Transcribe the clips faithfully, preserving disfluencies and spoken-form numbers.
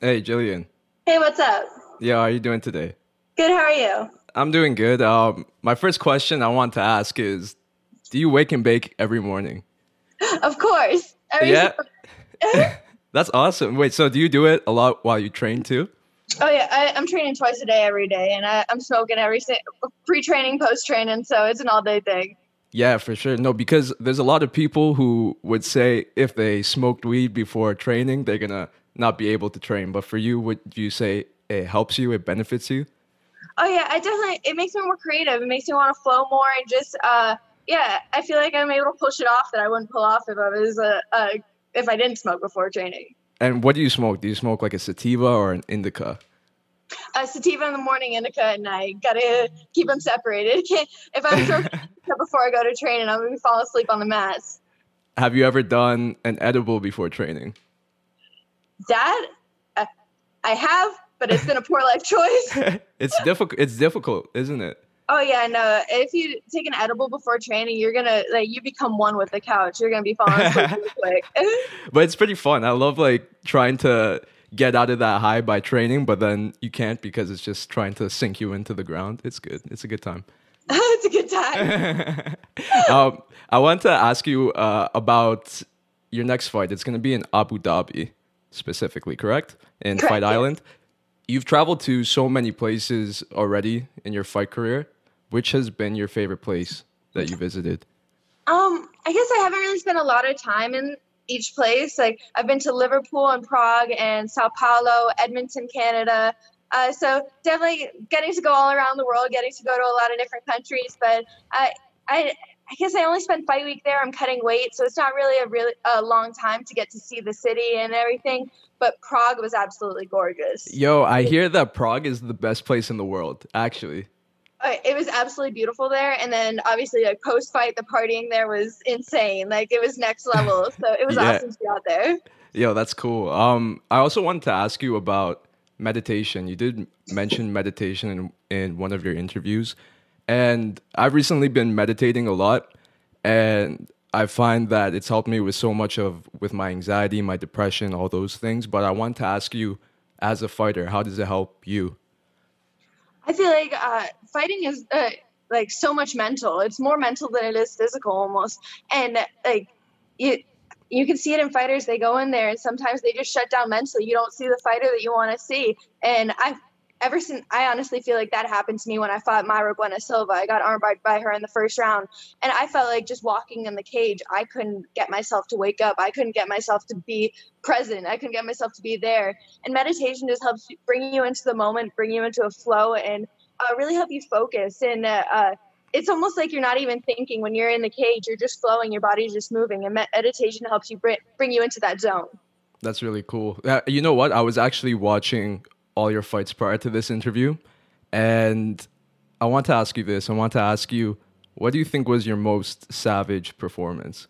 Hey, Jillian. Hey, what's up? Yeah, how are you doing today? Good, how are you? I'm doing good. Um, my first question I want to ask is, do you wake and bake every morning? Of course. Every yeah. That's awesome. Wait, so do you do it a lot while you train too? Oh, yeah. I, I'm training twice a day every day, and I, I'm smoking every pre-training, post-training, so it's an all-day thing. Yeah, for sure. No, because there's a lot of people who would say if they smoked weed before training, they're going to not be able to train. But for you, would you say it helps you, it benefits you? Oh, yeah. I definitely, it makes me more creative. It makes me want to flow more and just, uh, yeah, I feel like I'm able to push it off that I wouldn't pull off if I was a, a if I didn't smoke before training. And what do you smoke? Do you smoke like a sativa or an indica? A sativa in the morning, indica at night. Gotta keep them separated. If I'm smoking before I go to training, I'm gonna fall asleep on the mats. Have you ever done an edible before training? That uh, I have, but it's been a poor life choice. It's difficult. It's difficult, isn't it? Oh yeah, no. If you take an edible before training, you're gonna like you become one with the couch. You're gonna be falling asleep real quick. But it's pretty fun. I love like trying to get out of that high by training, but then you can't because it's just trying to sink you into the ground. It's good. It's a good time. It's a good time. um, I want to ask you uh, about your next fight. It's gonna be in Abu Dhabi, specifically, correct? In correct, Fight yeah. Island. You've traveled to so many places already in your fight career. Which has been your favorite place that you visited? Um, I guess I haven't really spent a lot of time in each place. Like I've been to Liverpool and Prague and Sao Paulo, Edmonton, Canada. Uh, so definitely getting to go all around the world, getting to go to a lot of different countries. But I, I, I guess I only spent fight week there. I'm cutting weight, so it's not really a really a long time to get to see the city and everything. But Prague was absolutely gorgeous. Yo, I hear that Prague is the best place in the world, actually. It was absolutely beautiful there. And then obviously like post fight, the partying there was insane. Like it was next level. So it was yeah. awesome to be out there. Yo, that's cool. Um, I also wanted to ask you about meditation. You did mention meditation in, in one of your interviews. And I've recently been meditating a lot. And I find that it's helped me with so much of with my anxiety, my depression, all those things. But I want to ask you as a fighter, how does it help you? I feel like uh, fighting is uh, like so much mental. It's more mental than it is physical almost. And like you, you can see it in fighters. They go in there and sometimes they just shut down mentally. You don't see the fighter that you want to see. And I've ever since I honestly feel like that happened to me when I fought Myra Buena Silva. I got armbarred by her in the first round. And I felt like just walking in the cage, I couldn't get myself to wake up. I couldn't get myself to be present. I couldn't get myself to be there. And meditation just helps bring you into the moment, bring you into a flow, and uh, really help you focus. And uh, uh, it's almost like you're not even thinking when you're in the cage. You're just flowing. Your body's just moving. And meditation helps you bring, bring you into that zone. That's really cool. Uh, you know what? I was actually watching all your fights prior to this interview, and I want to ask you this. I want to ask you, what do you think was your most savage performance?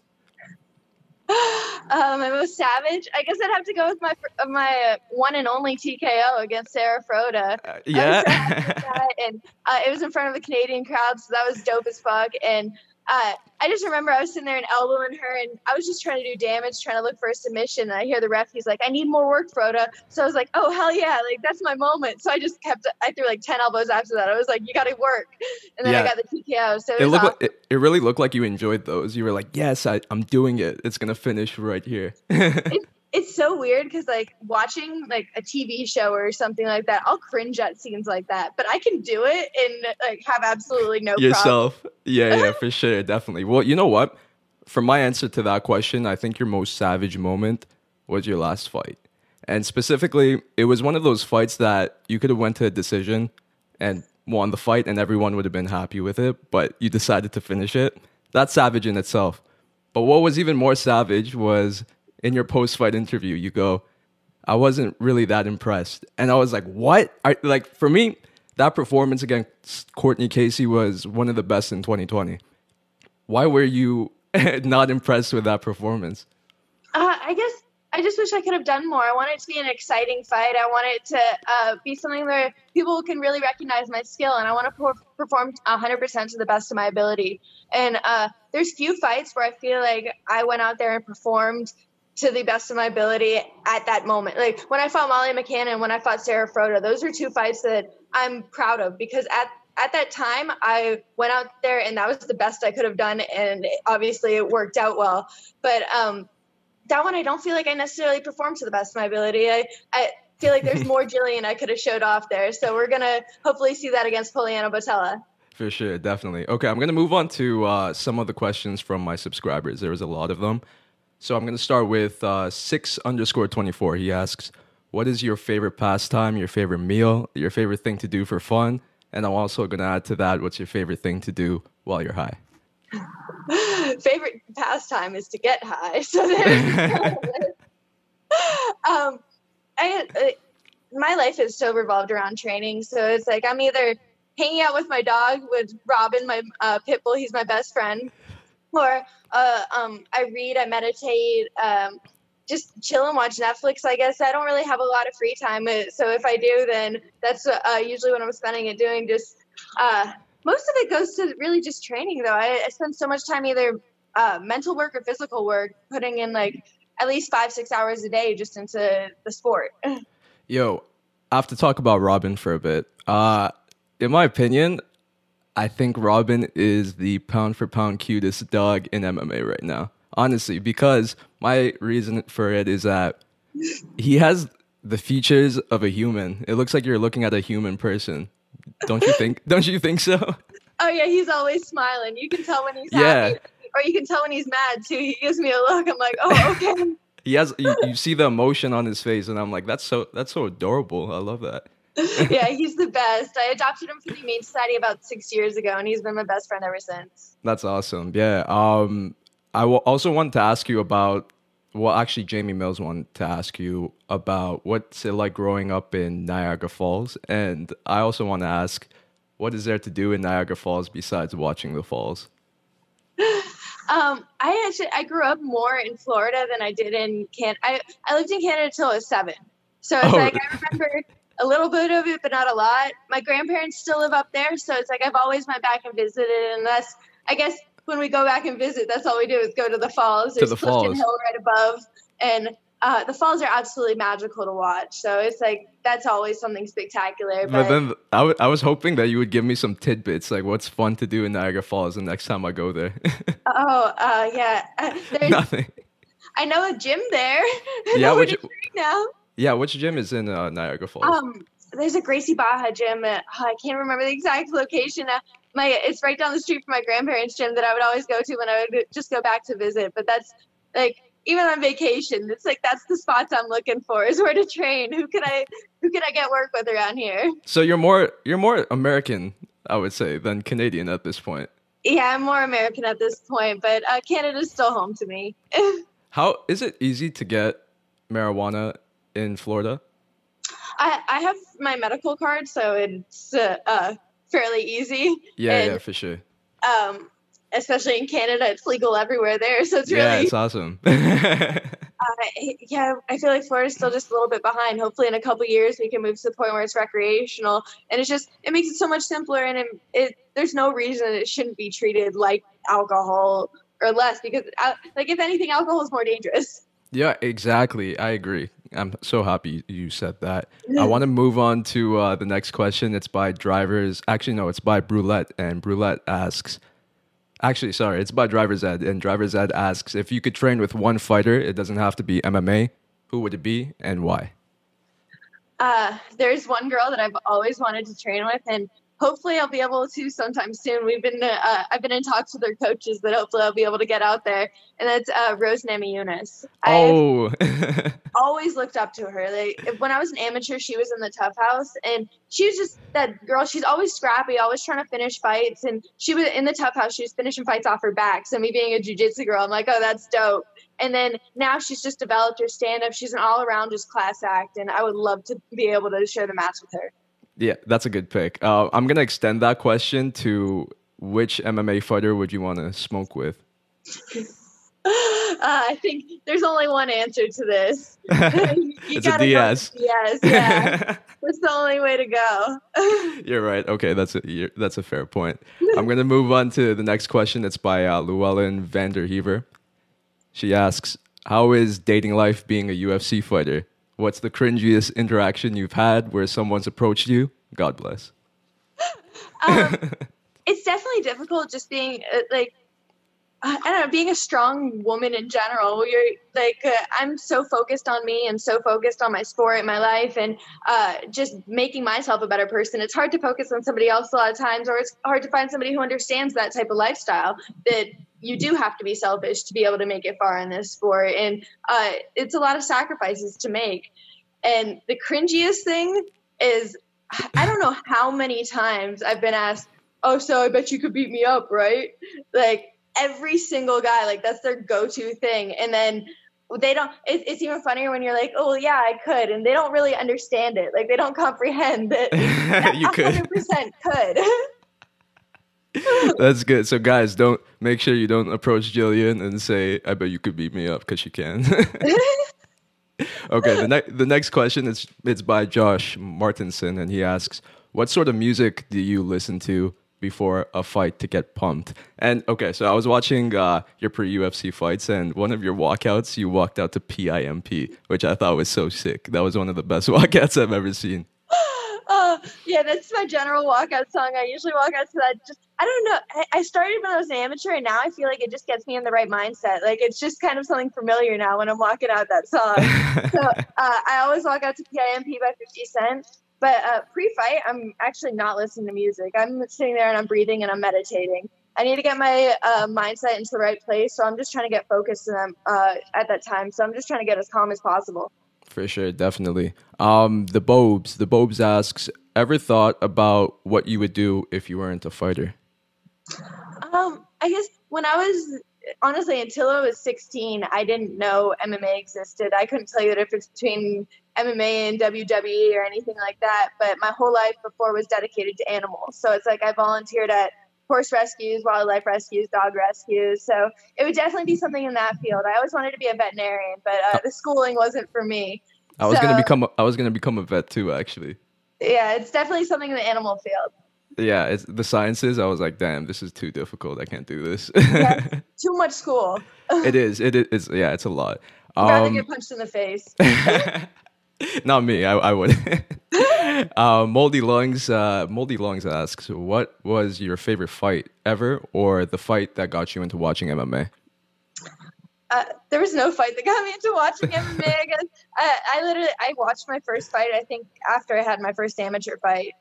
Uh, my most savage? I guess I'd have to go with my my one and only T K O against Sarah Frota. Uh, yeah. That, and uh, it was in front of a Canadian crowd, so that was dope as fuck. And uh, I just remember I was sitting there and elbowing her, and I was just trying to do damage, trying to look for a submission. And I hear the ref, he's like, I need more work, Frota. So I was like, oh, hell yeah. Like, that's my moment. So I just kept, I threw like ten elbows after that. I was like, you got to work. And then yeah. I got the T K O. So it, it, was looked awesome. like, it, it really looked like you enjoyed those. You were like, yes, I, I'm doing it. It's going to finish right here. it, it's so weird because like watching like a T V show or something like that, I'll cringe at scenes like that, but I can do it and like have absolutely no yourself. Problem. Yeah, yeah, for sure. Definitely. Well, you know what? For my answer to that question, I think your most savage moment was your last fight. And specifically, it was one of those fights that you could have went to a decision and won the fight and everyone would have been happy with it, but you decided to finish it. That's savage in itself. But what was even more savage was in your post-fight interview, you go, I wasn't really that impressed. And I was like, what? I, like, for me, that performance against Courtney Casey was one of the best in twenty twenty. Why were you not impressed with that performance? Uh, I guess I just wish I could have done more. I want it to be an exciting fight. I want it to uh, be something where people can really recognize my skill, and I want to perform one hundred percent to the best of my ability. And uh, there's few fights where I feel like I went out there and performed to the best of my ability at that moment. Like when I fought Molly McCann and when I fought Sarah Frota, those are two fights that I'm proud of because at at that time I went out there and that was the best I could have done. And obviously it worked out well, but um, that one, I don't feel like I necessarily performed to the best of my ability. I, I feel like there's more Jillian I could have showed off there. So we're going to hopefully see that against Poliana Botella. For sure. Definitely. Okay. I'm going to move on to uh, some of the questions from my subscribers. There was a lot of them. So I'm going to start with uh, six underscore 24. He asks, what is your favorite pastime, your favorite meal, your favorite thing to do for fun? And I'm also going to add to that, what's your favorite thing to do while you're high? Favorite pastime is to get high. So there's um, I, uh, my life is so revolved around training. So it's like I'm either hanging out with my dog, with Robin, my uh, pit bull. He's my best friend. Or uh, um, I read, I meditate, um, just chill and watch Netflix, I guess. I don't really have a lot of free time. So if I do, then that's uh, usually what I'm spending it doing. Just uh, most of it goes to really just training, though. I, I spend so much time either uh, mental work or physical work, putting in like at least five, six hours a day just into the sport. Yo, I have to talk about Robin for a bit. Uh, in my opinion, I think Robin is the pound for pound cutest dog in M M A right now. Honestly, because my reason for it is that he has the features of a human. It looks like you're looking at a human person. Don't you think? Don't you think so? Oh, yeah. He's always smiling. You can tell when he's yeah. happy. Or you can tell when he's mad, too. He gives me a look. I'm like, oh, okay. He has. You, you see the emotion on his face, and I'm like, that's so, that's so adorable. I love that. Yeah, he's the best. I adopted him from the Humane Society about six years ago, and he's been my best friend ever since. That's awesome. Yeah. Um... I also wanted to ask you about, well, actually, Jamie Mills wanted to ask you about what's it like growing up in Niagara Falls. And I also want to ask, what is there to do in Niagara Falls besides watching the falls? Um, I actually, I grew up more in Florida than I did in Canada. I, I lived in Canada until I was seven. So it's oh. like, I remember a little bit of it, but not a lot. My grandparents still live up there. So it's like, I've always went back and visited, and that's, I guess, when we go back and visit, that's all we do is go to the falls. There's Clifton Hill right above, and uh, the falls are absolutely magical to watch. So it's like that's always something spectacular. But, but then I, w- I was hoping that you would give me some tidbits, like what's fun to do in Niagara Falls the next time I go there. oh, uh, yeah, uh, there's, nothing. I know a gym there. Yeah, which now? Yeah, which gym is in uh, Niagara Falls? Um, there's a Gracie Baja gym. At, oh, I can't remember the exact location. Uh, My it's right down the street from my grandparents' gym that I would always go to when I would just go back to visit. But that's like even on vacation, it's like that's the spots I'm looking for is where to train. Who could I who could I get work with around here? So you're more you're more American, I would say, than Canadian at this point. Yeah, I'm more American at this point, but uh, Canada's still home to me. How is it easy to get marijuana in Florida? I I have my medical card, so it's uh. uh fairly easy. Yeah, and, yeah, for sure. Um, especially in Canada, it's legal everywhere there, so it's really... Yeah, it's awesome. uh, yeah, I feel like Florida's still just a little bit behind. Hopefully in a couple years, we can move to the point where it's recreational, and it's just, it makes it so much simpler, and it, it there's no reason it shouldn't be treated like alcohol or less, because, uh, like, if anything, alcohol is more dangerous. Yeah, exactly. I agree. I'm so happy you said that. I want to move on to uh, the next question. It's by Drivers. Actually, no, it's by Brulette. And Brulette asks, actually, sorry, it's by Driver's Ed. And Driver's Ed asks, if you could train with one fighter, it doesn't have to be M M A, who would it be and why? Uh, there's one girl that I've always wanted to train with, and hopefully I'll be able to sometime soon. We've been, uh, I've been in talks with their coaches that hopefully I'll be able to get out there. And that's uh, Rose Nami Yunus. Oh, always looked up to her. Like when I was an amateur, she was in the tough house, and she was just that girl. She's always scrappy, always trying to finish fights. And she was in the tough house. She was finishing fights off her back. So me being a jiu-jitsu girl, I'm like, oh, that's dope. And then now she's just developed her stand-up. She's an all-around just class act. And I would love to be able to share the match with her. Yeah, that's a good pick. Uh, I'm going to extend that question to which M M A fighter would you want to smoke with? uh, I think there's only one answer to this. you it's a Diaz. Yes, yeah. That's the only way to go. You're right. Okay, that's a, you're, that's a fair point. I'm going to move on to the next question. It's by uh, Llewellyn Vanderheever. She asks, How is dating life being a U F C fighter? What's the cringiest interaction you've had where someone's approached you? God bless. um, it's definitely difficult just being uh, like, I don't know, being a strong woman in general. You're like, uh, I'm so focused on me and so focused on my sport, my life, and uh, just making myself a better person. It's hard to focus on somebody else a lot of times, or it's hard to find somebody who understands that type of lifestyle, that you do have to be selfish to be able to make it far in this sport. And uh, it's a lot of sacrifices to make. And the cringiest thing is, I don't know how many times I've been asked, oh, so I bet you could beat me up, right? Like, every single guy, like, that's their go-to thing. And then they don't, it, it's even funnier when you're like, oh, yeah, I could. And they don't really understand it. Like, they don't comprehend that you one hundred percent could. That's good. So, guys, don't, make sure you don't approach Jillian and say, I bet you could beat me up, because she can. Okay, the, ne- the next question is it's by Josh Martinson, and he asks, what sort of music do you listen to before a fight to get pumped? And okay, so I was watching uh, your pre-U F C fights, and one of your walkouts, you walked out to P I M P, which I thought was so sick. That was one of the best walkouts I've ever seen. Oh, yeah, that's my general walkout song. I usually walk out to that. Just, I don't know. I, I started when I was an amateur, and now I feel like it just gets me in the right mindset. Like, it's just kind of something familiar now when I'm walking out that song. So uh, I always walk out to P I M P by fifty cent. But uh, pre-fight, I'm actually not listening to music. I'm sitting there, and I'm breathing, and I'm meditating. I need to get my uh, mindset into the right place, so I'm just trying to get focused in them, uh, at that time. So I'm just trying to get as calm as possible. For sure, definitely. Um, the Bobes, the Bobes asks, ever thought about what you would do if you weren't a fighter? Um, I guess when I was, honestly, until I was sixteen, I didn't know M M A existed. I couldn't tell you the difference between M M A and W W E or anything like that, but my whole life before was dedicated to animals. So it's like I volunteered at horse rescues, wildlife rescues, dog rescues. So it would definitely be something in that field. I always wanted to be a veterinarian, but uh, the schooling wasn't for me. I was so, going to become a, I was going to become a vet too, actually. Yeah, it's definitely something in the animal field. Yeah, it's the sciences. I was like, damn, this is too difficult. I can't do this. Yeah, too much school. It is. It is. Yeah, it's a lot. Um, rather get punched in the face. Not me. I, I would. uh, Moldy Lungs. Uh, Moldy Lungs asks, what was your favorite fight ever, or the fight that got you into watching M M A? Uh, there was no fight that got me into watching M M A. I guess I, I literally I watched my first fight, I think, after I had my first amateur fight.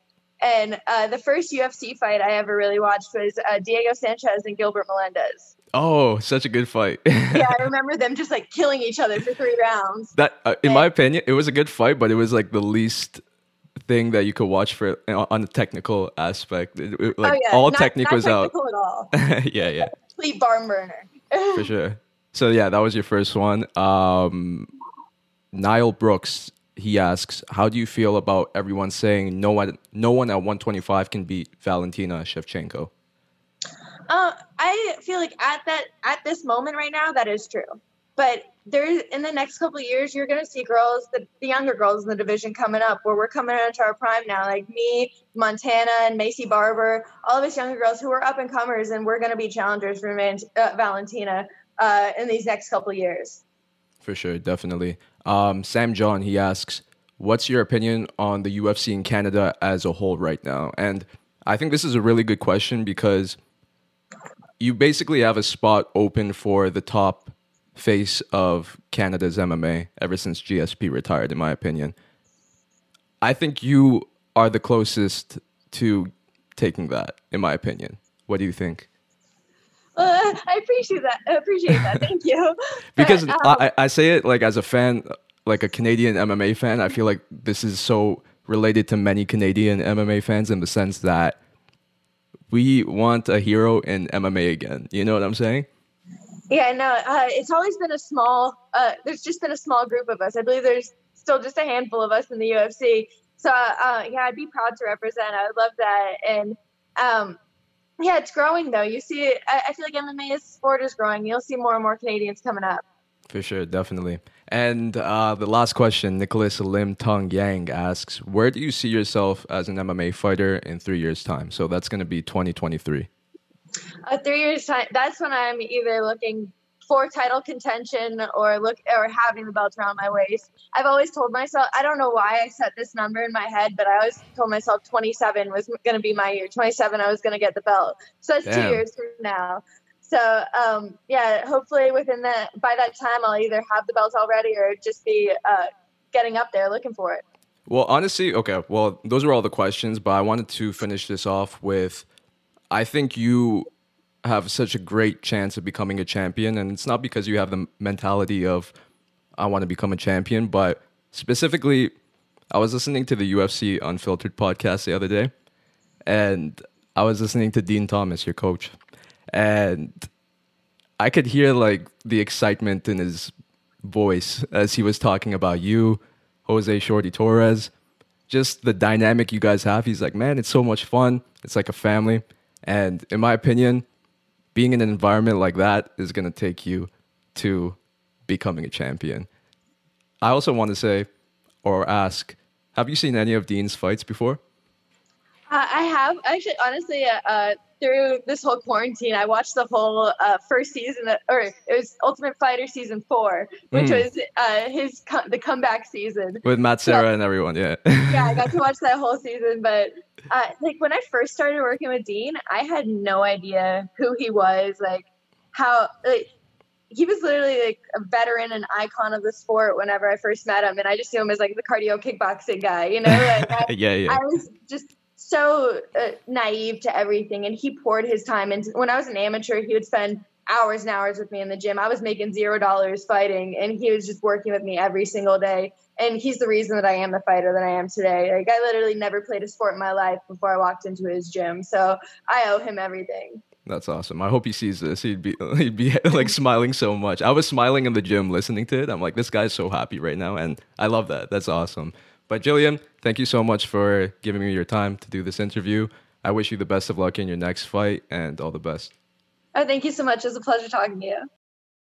And uh, the first U F C fight I ever really watched was uh, Diego Sanchez and Gilbert Melendez. Oh, such a good fight. Yeah, I remember them just like killing each other for three rounds. That, uh, in and, my opinion, it was a good fight, but it was like the least thing that you could watch for on the technical aspect. It, it, like, oh, yeah. All not, technique not was out. Not technical at all. Yeah, yeah. Complete barn burner. For sure. So, yeah, that was your first one. Um, Niall Brooks. He asks, how do you feel about everyone saying no one no one at one twenty-five can beat Valentina Shevchenko? Uh, I feel like at that at this moment right now, that is true. But there's, in the next couple of years, you're going to see girls, the, the younger girls in the division coming up, where we're coming into our prime now, like me, Montana, and Macy Barber, all of us younger girls who are up-and-comers, and we're going to be challengers for Man- uh, Valentina uh, in these next couple of years. For sure, definitely. Um, Sam John, he asks, what's your opinion on the U F C in Canada as a whole right now? And I think this is a really good question, because you basically have a spot open for the top face of Canada's M M A ever since G S P retired, in my opinion. I think you are the closest to taking that, in my opinion. What do you think? Uh, I appreciate that. I appreciate that. Thank you. Because but, um, I, I say it like as a fan, like a Canadian M M A fan. I feel like this is so related to many Canadian M M A fans, in the sense that we want a hero in M M A again. You know what I'm saying? Yeah, no, uh, it's always been a small, uh, there's just been a small group of us. I believe there's still just a handful of us in the U F C. So uh, yeah, I'd be proud to represent. I would love that. And, um, yeah, it's growing, though. You see, I, I feel like M M A as a sport is growing. You'll see more and more Canadians coming up. For sure, definitely. And uh, the last question, Nicholas Lim Tong Yang asks, where do you see yourself as an M M A fighter in three years' time? So that's going to be twenty twenty-three. Uh, three years' time. That's when I'm either looking for title contention or look or having the belt around my waist. I've always told myself, I don't know why I set this number in my head, but I always told myself twenty-seven was going to be my year. twenty-seven, I was going to get the belt. So that's Damn. two years from now. So, um, yeah, hopefully within that, by that time, I'll either have the belt already or just be uh, getting up there looking for it. Well, honestly, okay, well, those were all the questions, but I wanted to finish this off with, I think you have such a great chance of becoming a champion, and it's not because you have the mentality of, I want to become a champion, but specifically, I was listening to the U F C Unfiltered podcast the other day, and I was listening to Dean Thomas, your coach, and I could hear like the excitement in his voice as he was talking about you, Jose Shorty Torres, just the dynamic you guys have. He's like, man, it's so much fun. It's like a family. And in my opinion, being in an environment like that is going to take you to becoming a champion. I also want to say or ask, have you seen any of Dean's fights before? Uh, I have. Actually, honestly, uh, uh, through this whole quarantine, I watched the whole uh, first season, of, or it was Ultimate Fighter season four, which mm. was uh, his co- the comeback season with Matt Serra yeah. and everyone. Yeah, yeah, I got to watch that whole season. But uh, like when I first started working with Dean, I had no idea who he was, like how like he was literally like a veteran and icon of the sport. Whenever I first met him, and I just knew him as like the cardio kickboxing guy, you know? Like, I, yeah, yeah. I was just. so uh, naive to everything, and he poured his time into. When I was an amateur, he would spend hours and hours with me in the gym. I was making zero dollars fighting, and he was just working with me every single day, and he's the reason that I am the fighter that I am today. Like, I literally never played a sport in my life before I walked into his gym, so I owe him everything. That's awesome. I hope he sees this. He'd be he'd be like smiling so much. I was smiling in the gym listening to it. I'm like, this guy's so happy right now, and I love that. That's awesome. But Jillian, thank you so much for giving me your time to do this interview. I wish you the best of luck in your next fight and all the best. Oh, thank you so much. It was a pleasure talking to you.